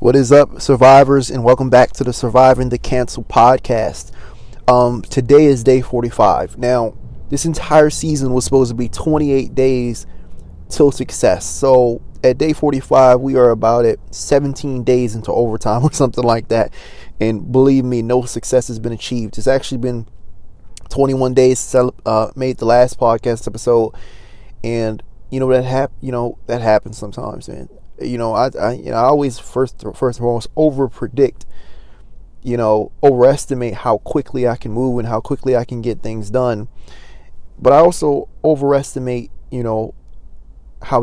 What is up, survivors, and welcome back to the Surviving the Cancel podcast. Today is day 45. Now, this entire season was supposed to be 28 days till success. So at day 45, we are about at 17 days into overtime or something like that. And believe me, no success has been achieved. It's actually been 21 days since I made the last podcast episode, and that happens sometimes, man. I always first and foremost overpredict, overestimate how quickly I can move and how quickly I can get things done, but I also overestimate, how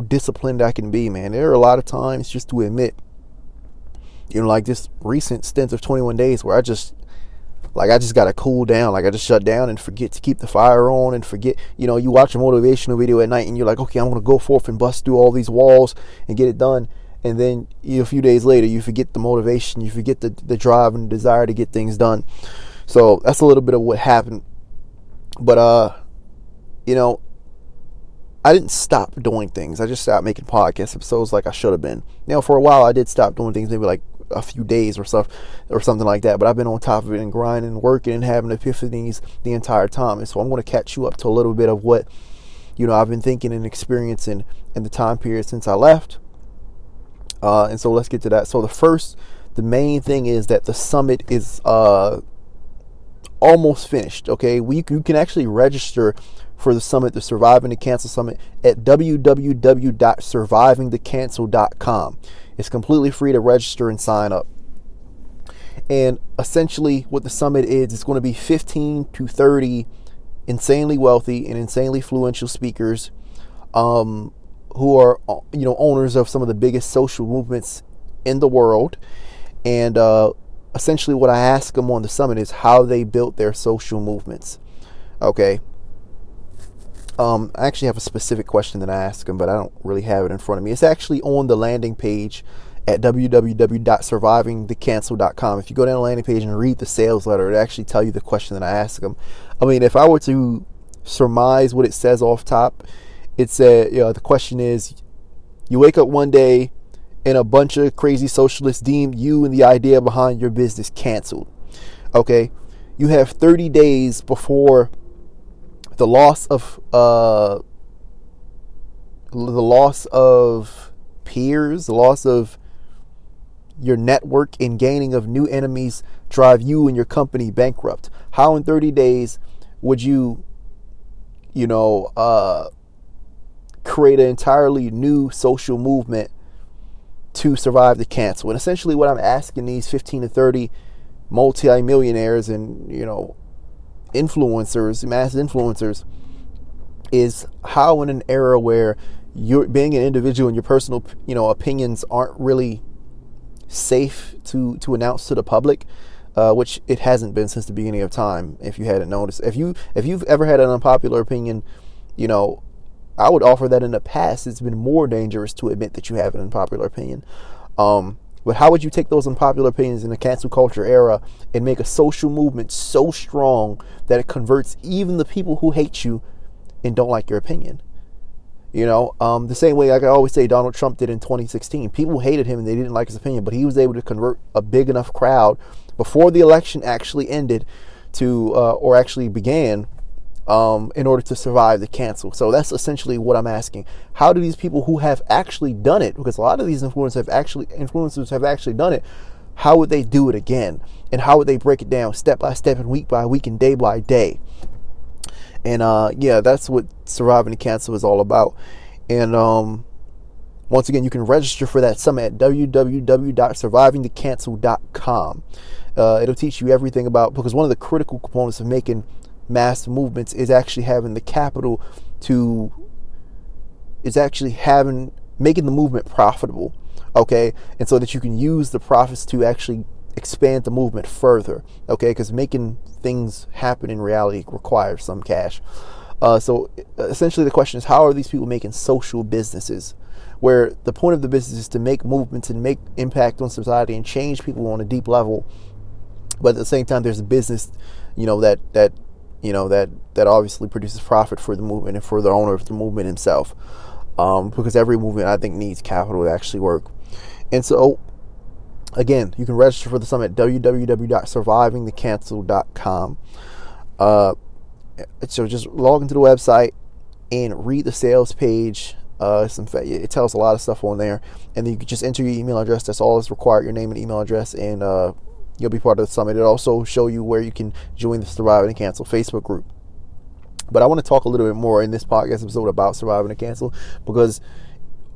disciplined I can be, man. There are a lot of times, just to admit, like this recent stint of 21 days where I just got to cool down. Like, I just shut down and forget to keep the fire on and forget, you watch a motivational video at night and you're like, okay, I'm going to go forth and bust through all these walls and get it done. And then a few days later, you forget the motivation, you forget the drive and desire to get things done. So that's a little bit of what happened. But, I didn't stop doing things. I just stopped making podcast episodes like I should have been. Now, for a while, I did stop doing things, maybe like a few days or stuff or something like that, but I've been on top of it and grinding and working and having epiphanies the entire time. And so I'm going to catch you up to a little bit of what I've been thinking and experiencing in the time period since I left, and so let's get to that. So the main thing is that the summit is almost finished. Okay, you can actually register for the summit, the Surviving the Cancel Summit, at www.survivingthecancel.com. It's completely free to register and sign up. And essentially what the summit is, it's going to be 15 to 30 insanely wealthy and insanely influential speakers who are, owners of some of the biggest social movements in the world. And essentially what I ask them on the summit is how they built their social movements. Okay. I actually have a specific question that I ask them, but I don't really have it in front of me. It's actually on the landing page at www.survivingthecancel.com. If you go down the landing page and read the sales letter, it actually tell you the question that I ask them. I mean, if I were to surmise what it says off top, it said, the question is, you wake up one day and a bunch of crazy socialists deem you and the idea behind your business canceled. Okay, you have 30 days before the loss of peers, the loss of your network, and gaining of new enemies drive you and your company bankrupt. How in 30 days would you, create an entirely new social movement to survive the cancel? And essentially what I'm asking these 15 to 30 multi-millionaires and, influencers, mass influencers, is how in an era where you're being an individual and your personal, opinions aren't really safe to announce to the public, which it hasn't been since the beginning of time. If you hadn't noticed, if you've ever had an unpopular opinion, I would offer that in the past, it's been more dangerous to admit that you have an unpopular opinion. But how would you take those unpopular opinions in the cancel culture era and make a social movement so strong that it converts even the people who hate you and don't like your opinion? The same way, like I always say, Donald Trump did in 2016. People hated him and they didn't like his opinion, but he was able to convert a big enough crowd before the election actually ended began in order to survive the cancel. So that's essentially what I'm asking. How do these people who have actually done it, because a lot of these influencers have actually done it, how would they do it again? And how would they break it down step by step and week by week and day by day? And that's what Surviving the Cancel is all about. And once again, you can register for that summit at www.survivingthecancel.com. It'll teach you everything about, because one of the critical components of making mass movements is actually having the capital making the movement profitable, okay? And so that you can use the profits to actually expand the movement further, okay? Because making things happen in reality requires some cash. So essentially the question is, how are these people making social businesses, where the point of the business is to make movements and make impact on society and change people on a deep level, but at the same time there's a business, that obviously produces profit for the movement and for the owner of the movement himself, because every movement, I think, needs capital to actually work. And so Again, you can register for the summit at www.survivingthecancel.com. So just log into the website and read the sales page. It tells a lot of stuff on there. And then you can just enter your email address. That's all that's required, your name and email address, and you'll be part of the summit. It'll also show you where you can join the Surviving the Cancel Facebook group. But I want to talk a little bit more in this podcast episode about Surviving the Cancel, because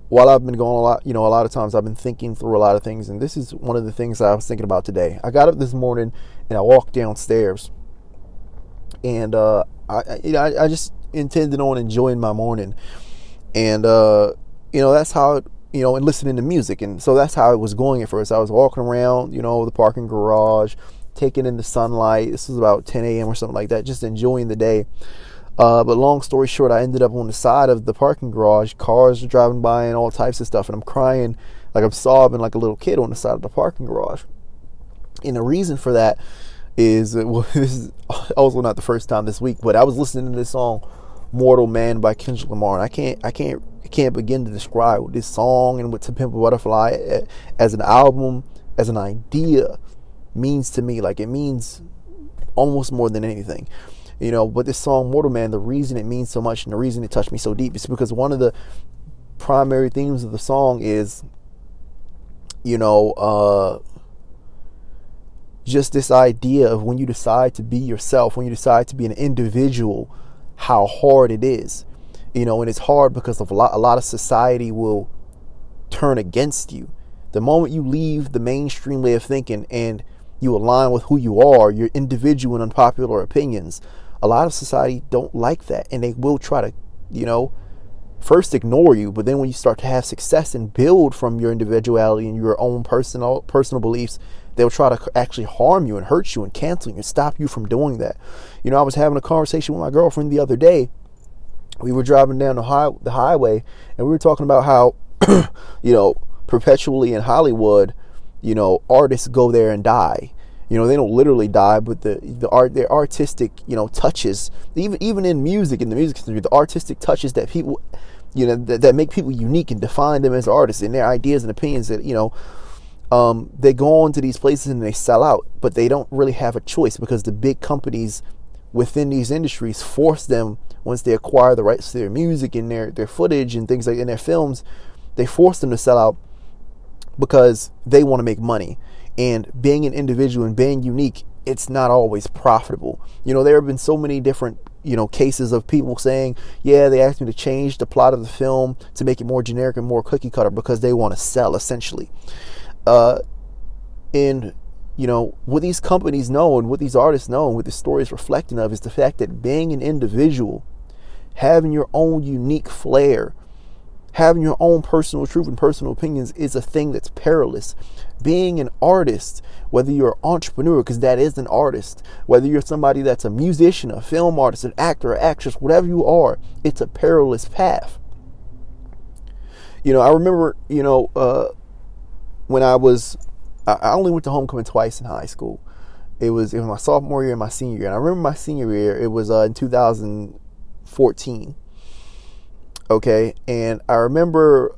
while I've been going a lot, a lot of times I've been thinking through a lot of things, and this is one of the things I was thinking about today. I got up this morning and I walked downstairs, and I just intended on enjoying my morning. And, that's how, and listening to music. And so that's how it was going at first. I was walking around, the parking garage, taking in the sunlight. This was about 10 a.m. or something like that, just enjoying the day. But long story short, I ended up on the side of the parking garage. Cars were driving by and all types of stuff. And I'm crying, I'm sobbing like a little kid on the side of the parking garage. And the reason for that is, this is also not the first time this week, but I was listening to this song, Mortal Man by Kendrick Lamar, and I can't begin to describe what this song and what To Pimp a Butterfly as an album, as an idea, means to me. It means almost more than anything, but this song Mortal Man, the reason it means so much and the reason it touched me so deep is because one of the primary themes of the song is just this idea of when you decide to be yourself, when you decide to be an individual, how hard it is, and it's hard because of a lot of society will turn against you. The moment you leave the mainstream way of thinking and you align with who you are, your individual and unpopular opinions, a lot of society don't like that, and they will try to, first ignore you, but then when you start to have success and build from your individuality and your own personal beliefs, they'll try to actually harm you and hurt you and cancel you and stop you from doing that. I was having a conversation with my girlfriend the other day. We were driving down the highway, and we were talking about how, perpetually in Hollywood, artists go there and die. They don't literally die, but their artistic, touches, even in music, in the music industry, the artistic touches that people, that make people unique and define them as artists and their ideas and opinions that, they go on to these places and they sell out, but they don't really have a choice because the big companies within these industries force them, once they acquire the rights to their music and their footage and things like in their films, they force them to sell out because they want to make money. And being an individual and being unique, it's not always profitable. There have been so many different, cases of people saying, yeah, they asked me to change the plot of the film to make it more generic and more cookie cutter because they want to sell, essentially. What these companies know and what these artists know and what the story is reflecting of is the fact that being an individual, having your own unique flair, having your own personal truth and personal opinions is a thing that's perilous. Being an artist, whether you're an entrepreneur, because that is an artist, whether you're somebody that's a musician, a film artist, an actor, or actress, whatever you are, it's a perilous path. I remember, when I only went to homecoming twice in high school. It was my sophomore year and my senior year. And I remember my senior year, it was in 2014. Okay. And I remember,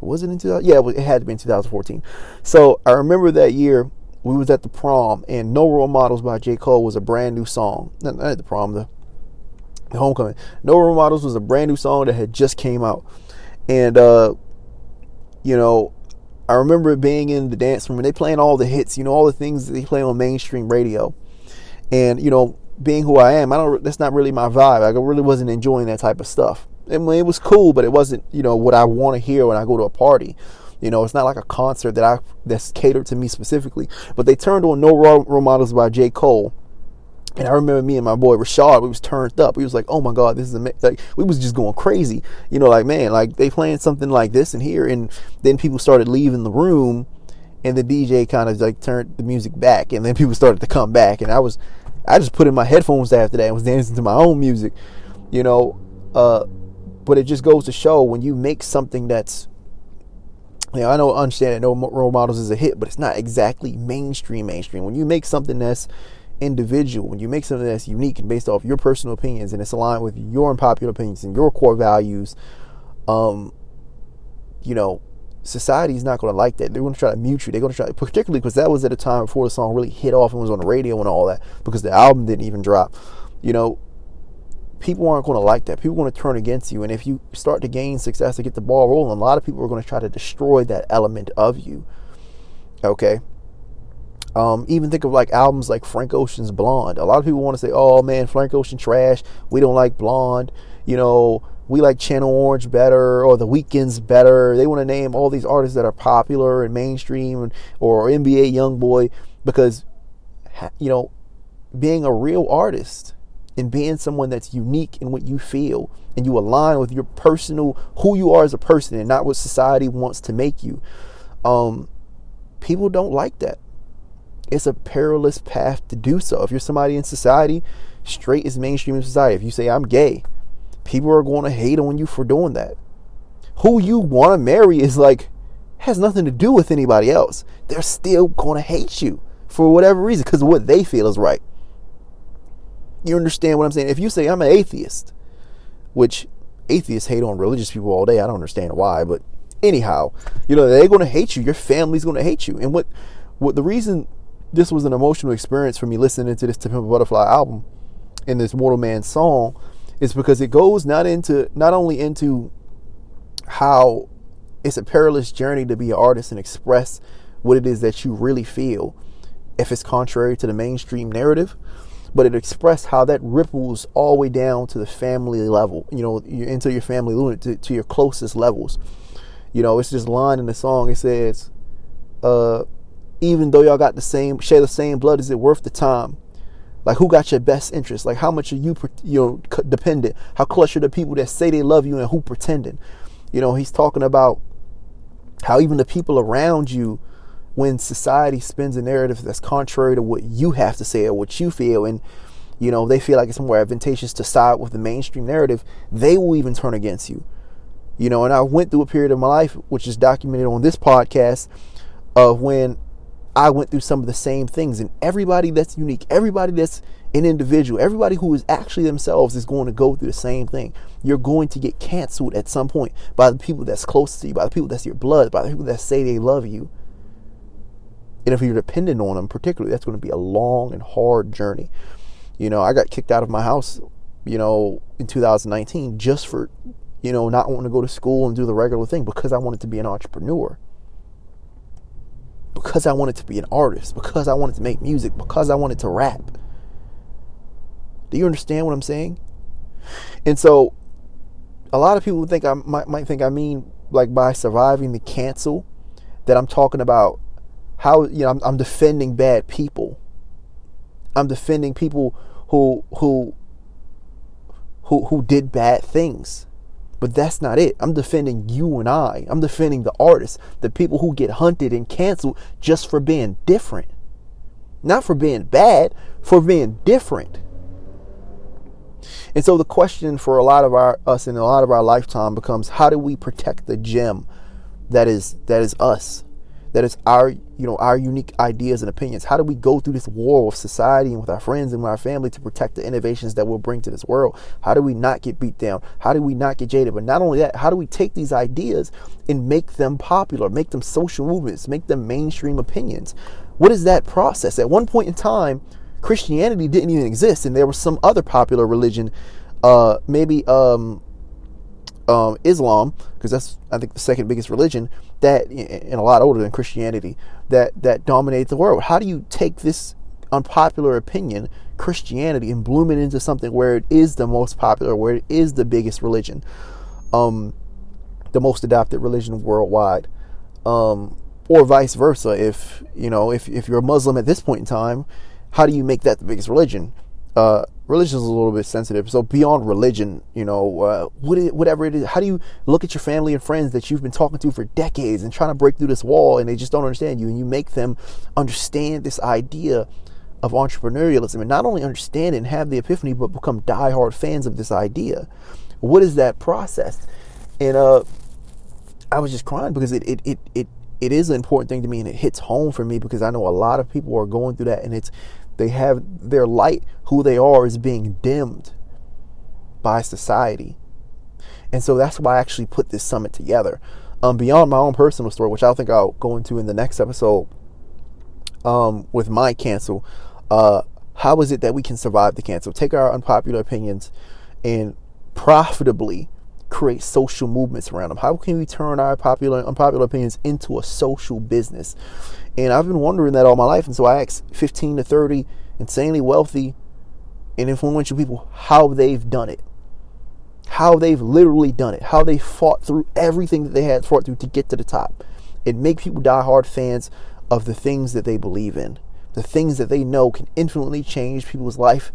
was it in 2000? Yeah, it had to be in 2014. So I remember that year we was at the prom, and No Role Models by J. Cole was a brand new song. Not at the prom, the homecoming. No Role Models was a brand new song that had just came out. And, I remember it being in the dance room and they playing all the hits, all the things that they play on mainstream radio. And, being who I am, that's not really my vibe. I really wasn't enjoying that type of stuff. And it was cool, but it wasn't, what I want to hear when I go to a party. It's not like a concert that's catered to me specifically. But they turned on No Role Models by J. Cole. And I remember me and my boy Rashad, we was turned up. We was like, oh my God, this is amazing. We was just going crazy. They playing something like this in here. And then people started leaving the room, and the DJ kind of turned the music back. And then people started to come back. And I just put in my headphones after that and was dancing to my own music, but it just goes to show, when you make something that's, I understand that No Role Models is a hit, but it's not exactly mainstream. When you make something that's individual, when you make something that's unique and based off your personal opinions and it's aligned with your unpopular opinions and your core values, society is not going to like that. They're going to try to mute you. They're going to try, particularly because that was at a time before the song really hit off and was on the radio and all that, because the album didn't even drop. You know, people aren't going to like that. People are going to turn against you. And if you start to gain success and get the ball rolling, a lot of people are going to try to destroy that element of you. Okay. Even think of like albums like Frank Ocean's Blonde. A lot of people want to say, oh man, Frank Ocean trash, we don't like Blonde, you know, we like Channel Orange better, or The Weeknd's better. They want to name all these artists that are popular and mainstream, or NBA Young Boy, because, you know, being a real artist and being someone that's unique in what you feel, and you align with your personal, who you are as a person, and not what society wants to make you, people don't like that. It's a perilous path to do so. If you're somebody in society, straight is mainstream in society. If you say I'm gay, people are going to hate on you for doing that. Who you want to marry is like, has nothing to do with anybody else. They're still going to hate you for whatever reason, because of what they feel is right. You understand what I'm saying? If you say I'm an atheist, which atheists hate on religious people all day, I don't understand why, but anyhow, you know, they're going to hate you. Your family's going to hate you. And what the reason this was an emotional experience for me listening to this To Pimp a Butterfly album and this Mortal Man song is because it goes not only into how it's a perilous journey to be an artist and express what it is that you really feel if it's contrary to the mainstream narrative, but it expressed how that ripples all the way down to the family level, you know, into your family unit, to your closest levels. You know, it's this line in the song, it says, even though y'all got share the same blood, is it worth the time? Like, who got your best interest? Like, how much are you dependent? How close are the people that say they love you and who pretending? You know, he's talking about how even the people around you, when society spins a narrative that's contrary to what you have to say or what you feel, and, you know, they feel like it's more advantageous to side with the mainstream narrative, they will even turn against you. You know, and I went through a period of my life, which is documented on this podcast, of when I went through some of the same things, and everybody that's unique, everybody that's an individual, everybody who is actually themselves is going to go through the same thing. You're going to get canceled at some point by the people that's close to you, by the people that's your blood, by the people that say they love you. And if you're dependent on them, particularly, that's going to be a long and hard journey. You know, I got kicked out of my house, you know, in 2019 just for, you know, not wanting to go to school and do the regular thing, because I wanted to be an entrepreneur, because I wanted to be an artist, because I wanted to make music, because I wanted to rap. Do you understand what I'm saying? And so a lot of people think I mean like by surviving the cancel, that I'm talking about how, you know, I'm defending bad people. I'm defending people who did bad things. But that's not it. I'm defending you and I. I'm defending the artists, the people who get hunted and canceled just for being different. Not for being bad, for being different. And so the question for a lot of us in a lot of our lifetime becomes, how do we protect the gem that is us? That is our, you know, our unique ideas and opinions. How do we go through this war with society and with our friends and with our family to protect the innovations that we'll bring to this world? How do we not get beat down? How do we not get jaded? But not only that, how do we take these ideas and make them popular, make them social movements, make them mainstream opinions? What is that process? At one point in time, Christianity didn't even exist, and there was some other popular religion, maybe Islam, because that's, I think, the second biggest religion, that, and a lot older than Christianity, that dominated the world. How do you take this unpopular opinion, Christianity, and bloom it into something where it is the most popular, where it is the biggest religion, the most adopted religion worldwide, or vice versa? If you're a Muslim at this point in time, how do you make that the biggest religion? Religion is a little bit sensitive. So beyond religion, you know, whatever it is, how do you look at your family and friends that you've been talking to for decades and trying to break through this wall, and they just don't understand you, and you make them understand this idea of entrepreneurialism, and not only understand it and have the epiphany, but become diehard fans of this idea? What is that process? And I was just crying because it is an important thing to me, and it hits home for me, because I know a lot of people are going through that, and it's, they have their light, who they are, is being dimmed by society. And so that's why I actually put this summit together. Beyond my own personal story, which I think I'll go into in the next episode, with my cancel, how is it that we can survive the cancel? Take our unpopular opinions and profitably create social movements around them. How can we turn our unpopular opinions into a social business? And I've been wondering that all my life. And so I asked 15 to 30 insanely wealthy and influential people how they've done it. How they've literally done it, how they fought through everything that they had fought through to get to the top. It makes people diehard fans of the things that they believe in, the things that they know can infinitely change people's life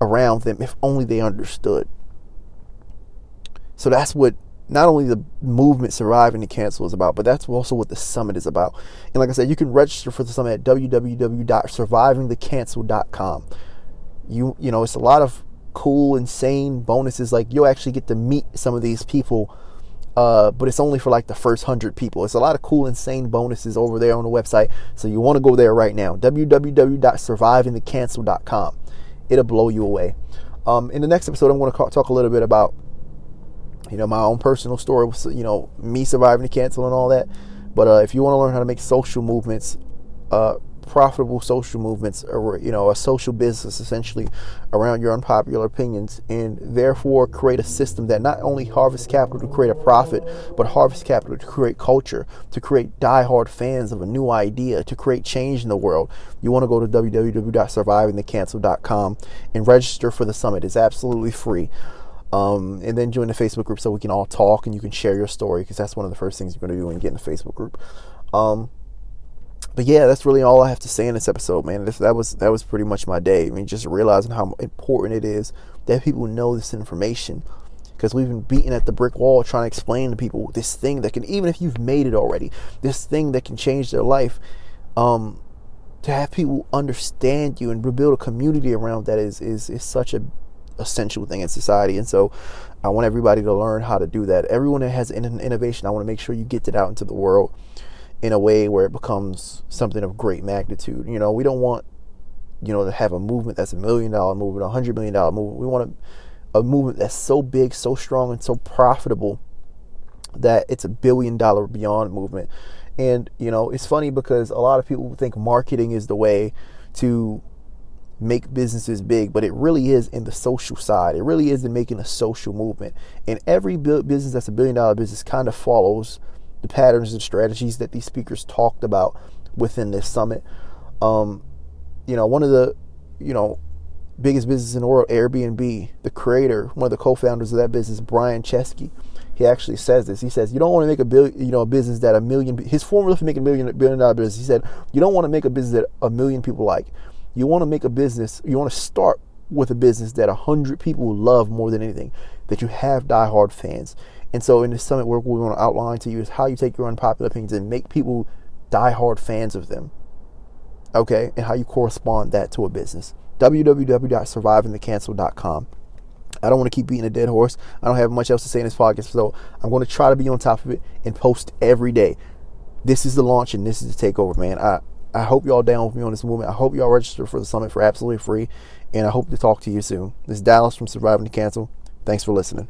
around them if only they understood. So that's what not only the movement Surviving the Cancel is about, but that's also what the summit is about. And like I said, you can register for the summit at www.survivingthecancel.com. You know, it's a lot of cool, insane bonuses. Like, you'll actually get to meet some of these people, but it's only for like the first 100 people. It's a lot of cool, insane bonuses over there on the website. So you want to go there right now. www.survivingthecancel.com. It'll blow you away. In the next episode, I'm going to talk a little bit about, you know, my own personal story, you know, me surviving the cancel and all that. But if you want to learn how to make social movements, profitable social movements, or, you know, a social business essentially around your unpopular opinions, and therefore create a system that not only harvests capital to create a profit, but harvests capital to create culture, to create diehard fans of a new idea, to create change in the world. You want to go to www.survivingthecancel.com and register for the summit. It's absolutely free. And then join the Facebook group so we can all talk and you can share your story, because that's one of the first things you're going to do when you get in the Facebook group. But yeah, that's really all I have to say in this episode, man. That was pretty much my day. I mean, just realizing how important it is that people know this information, because we've been beating at the brick wall trying to explain to people this thing that can, even if you've made it already, this thing that can change their life. To have people understand you and build a community around that is such a essential thing in society. And so I want everybody to learn how to do that. Everyone that has an innovation, I want to make sure you get that out into the world in a way where it becomes something of great magnitude. You know, we don't want, you know, to have a movement that's $1 million movement, $100 million movement. We want a movement that's so big, so strong, and so profitable that it's $1 billion beyond movement. And, you know, it's funny because a lot of people think marketing is the way to make businesses big, but it really is in the social side. It really is in making a social movement. And every business that's $1 billion business kind of follows the patterns and strategies that these speakers talked about within this summit. You know, one of the, you know, biggest businesses in the world, Airbnb, the creator, one of the co-founders of that business, Brian Chesky, he actually says this. He says, you don't want to make a business that his formula for making $1 billion business. He said, you don't want to make a business that 1 million people like. You want to make a business, you want to start with a business that 100 people love more than anything, that you have diehard fans. And so in this summit, what we want to outline to you is how you take your unpopular opinions and make people diehard fans of them, okay? And how you correspond that to a business. www.survivingthecancel.com. I don't want to keep beating a dead horse. I don't have much else to say in this podcast, so I'm going to try to be on top of it and post every day. This is the launch and this is the takeover, man. I hope y'all down with me on this movement. I hope y'all register for the summit for absolutely free, and I hope to talk to you soon. This is Dallas from Surviving the Cancel. Thanks for listening.